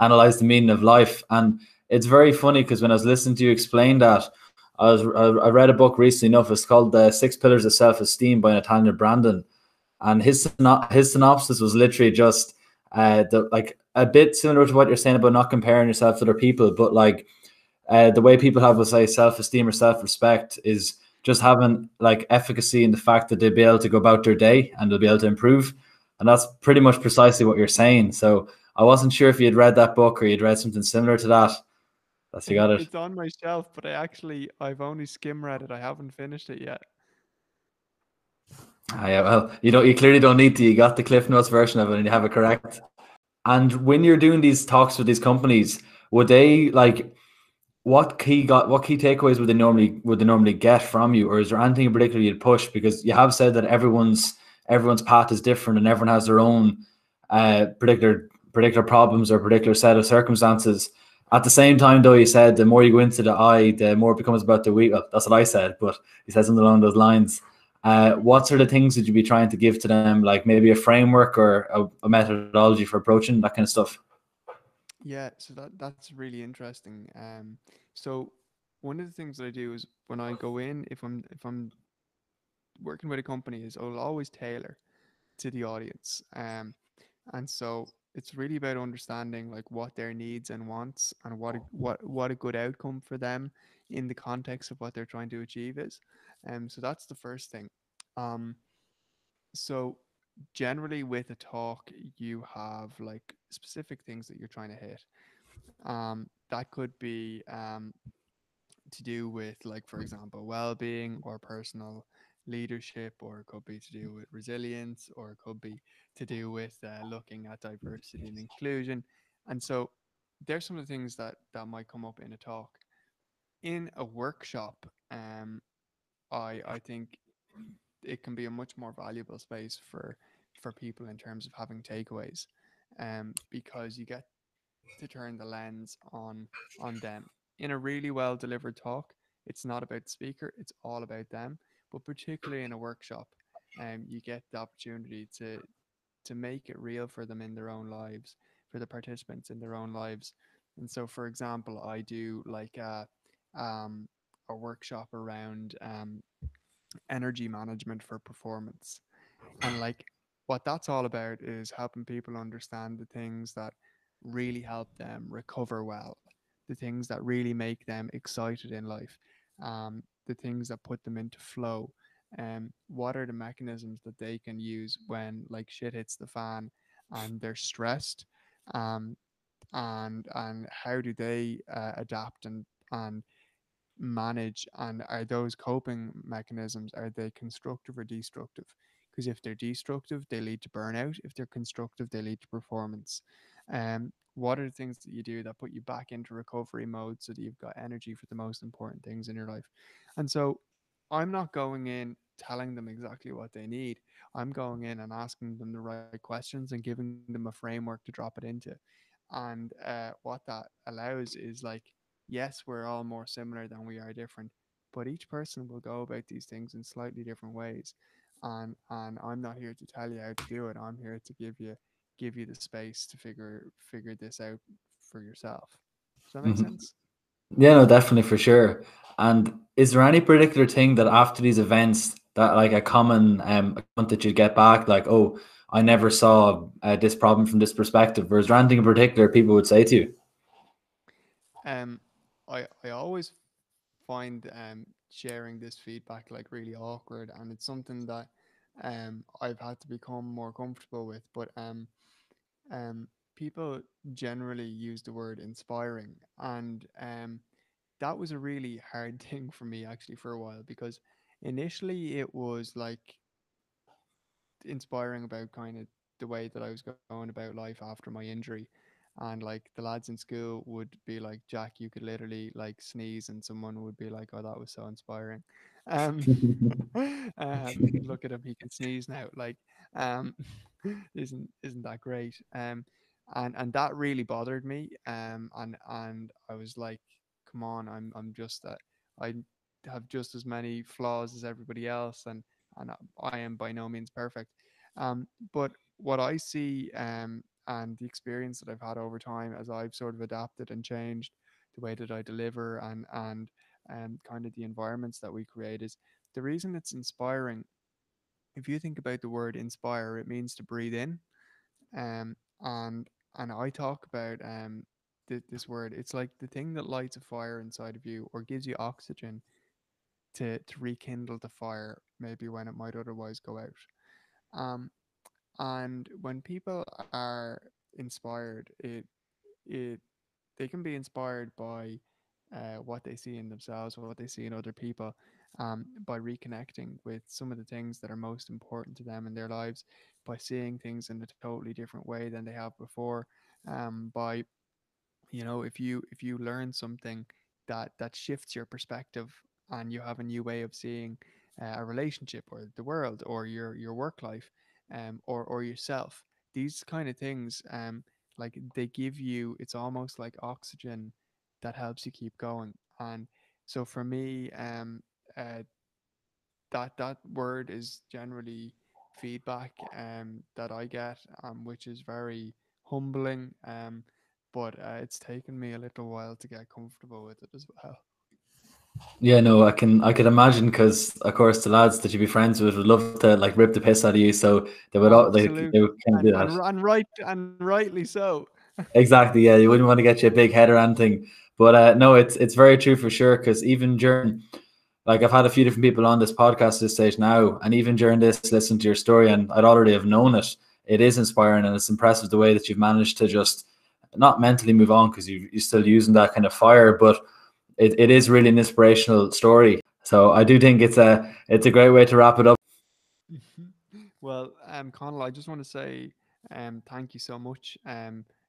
analyze the meaning of life. And it's very funny because when I was listening to you explain that, I read a book recently enough. It's called The 6 Pillars of Self-Esteem by Nathaniel Brandon. And his synopsis was literally just like a bit similar to what you're saying about not comparing yourself to other people, but like the way people have, let's say, self-esteem or self-respect is just having like efficacy in the fact that they'll be able to go about their day and they'll be able to improve. And that's pretty much precisely what you're saying. So I wasn't sure if you had read that book or you'd read something similar to that. That's you got it. It's on my shelf, but I've only skim read it. I haven't finished it yet. Ah, yeah, well, you clearly don't need to. You got the Cliff Notes version of it and you have it correct. And when you're doing these talks with these companies, would they what key takeaways would they normally get from you? Or is there anything in particular you'd push? Because you have said that everyone's path is different and everyone has their own particular problems or particular set of circumstances. At the same time, though, you said the more you go into the I, the more it becomes about the we. Well, that's what I said, but you said something along those lines. What sort of things would you be trying to give to them? Like maybe a framework or a methodology for approaching that kind of stuff? Yeah, so that's really interesting. So one of the things that I do is when I go in, if I'm working with a company, is I'll always tailor to the audience. And so it's really about understanding like what their needs and wants and what a good outcome for them in the context of what they're trying to achieve is. So that's the first thing. So generally with a talk, you have like specific things that you're trying to hit. That could be to do with like, for example, well-being or personal leadership, or it could be to do with resilience, or it could be to do with looking at diversity and inclusion. And so there's some of the things that might come up in a talk. In a workshop, I think it can be a much more valuable space for people in terms of having takeaways, because you get to turn the lens on them. In a really well delivered talk, it's not about the speaker, it's all about them. But particularly in a workshop, you get the opportunity to make it real for them in their own lives, for the participants in their own lives. And so, for example, I do like a workshop around energy management for performance. And like what that's all about is helping people understand the things that really help them recover well, the things that really make them excited in life, the things that put them into flow, and what are the mechanisms that they can use when like shit hits the fan and they're stressed, and how do they adapt and manage, and are those coping mechanisms, are they constructive or destructive? Because if they're destructive, they lead to burnout. If they're constructive, they lead to performance. What are the things that you do that put you back into recovery mode so that you've got energy for the most important things in your life? And so I'm not going in telling them exactly what they need. I'm going in and asking them the right questions and giving them a framework to drop it into. And what that allows is like, yes, we're all more similar than we are different, but each person will go about these things in slightly different ways. And I'm not here to tell you how to do it. I'm here to give you the space to figure this out for yourself. Does that make sense? Yeah, no, definitely, for sure. And is there any particular thing that after these events that like a common comment that you get back, like, oh, I never saw this problem from this perspective, or is there anything in particular people would say to you? I always find sharing this feedback like really awkward, and it's something that I've had to become more comfortable with, but people generally use the word inspiring, and that was a really hard thing for me actually for a while, because initially it was like inspiring about kind of the way that I was going about life after my injury, and like the lads in school would be like, Jack, you could literally like sneeze and someone would be like, oh, that was so inspiring. Look at him, he can sneeze now, like isn't that great? And that really bothered me, and I was like, come on, I'm just that I have just as many flaws as everybody else, and I am by no means perfect, but what I see and the experience that I've had over time as I've sort of adapted and changed the way that I deliver and kind of the environments that we create, is the reason it's inspiring. If you think about the word inspire, it means to breathe in, and I talk about this word, it's like the thing that lights a fire inside of you or gives you oxygen to rekindle the fire maybe when it might otherwise go out. And when people are inspired. They can be inspired by what they see in themselves or what they see in other people, by reconnecting with some of the things that are most important to them in their lives, by seeing things in a totally different way than they have before, by, you know, if you learn something that shifts your perspective and you have a new way of seeing a relationship or the world or your work life, or yourself, these kind of things, like they give you, it's almost like oxygen that helps you keep going. And so for me, that word is generally feedback that I get, which is very humbling, but it's taken me a little while to get comfortable with it as well. Yeah, no, I could imagine, because of course the lads that you'd be friends with would love to like rip the piss out of you, so they would all they would kind of do that, and rightly so. Exactly, yeah, you wouldn't want to get you a big head or anything, but no, it's very true for sure, because even during, like, I've had a few different people on this podcast at this stage now, and even during this, listen to your story, and I'd already have known it. It is inspiring, and it's impressive the way that you've managed to just not mentally move on, because you're still using that kind of fire, but it is really an inspirational story. So I do think it's a great way to wrap it up. Well, Conal, I just want to say thank you so much.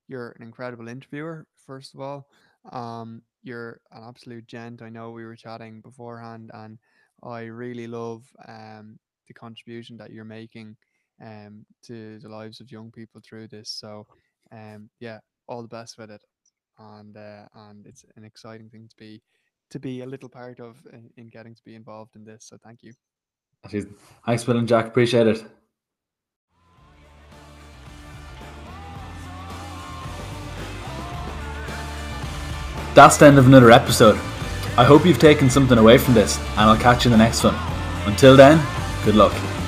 You're an incredible interviewer, first of all. You're an absolute gent. I know we were chatting beforehand, and I really love the contribution that you're making to the lives of young people through this. So yeah, all the best with it. And it's an exciting thing to be a little part of in getting to be involved in this. So thank you. Thanks, Will and Jack. Appreciate it. That's the end of another episode. I hope you've taken something away from this, and I'll catch you in the next one. Until then, good luck.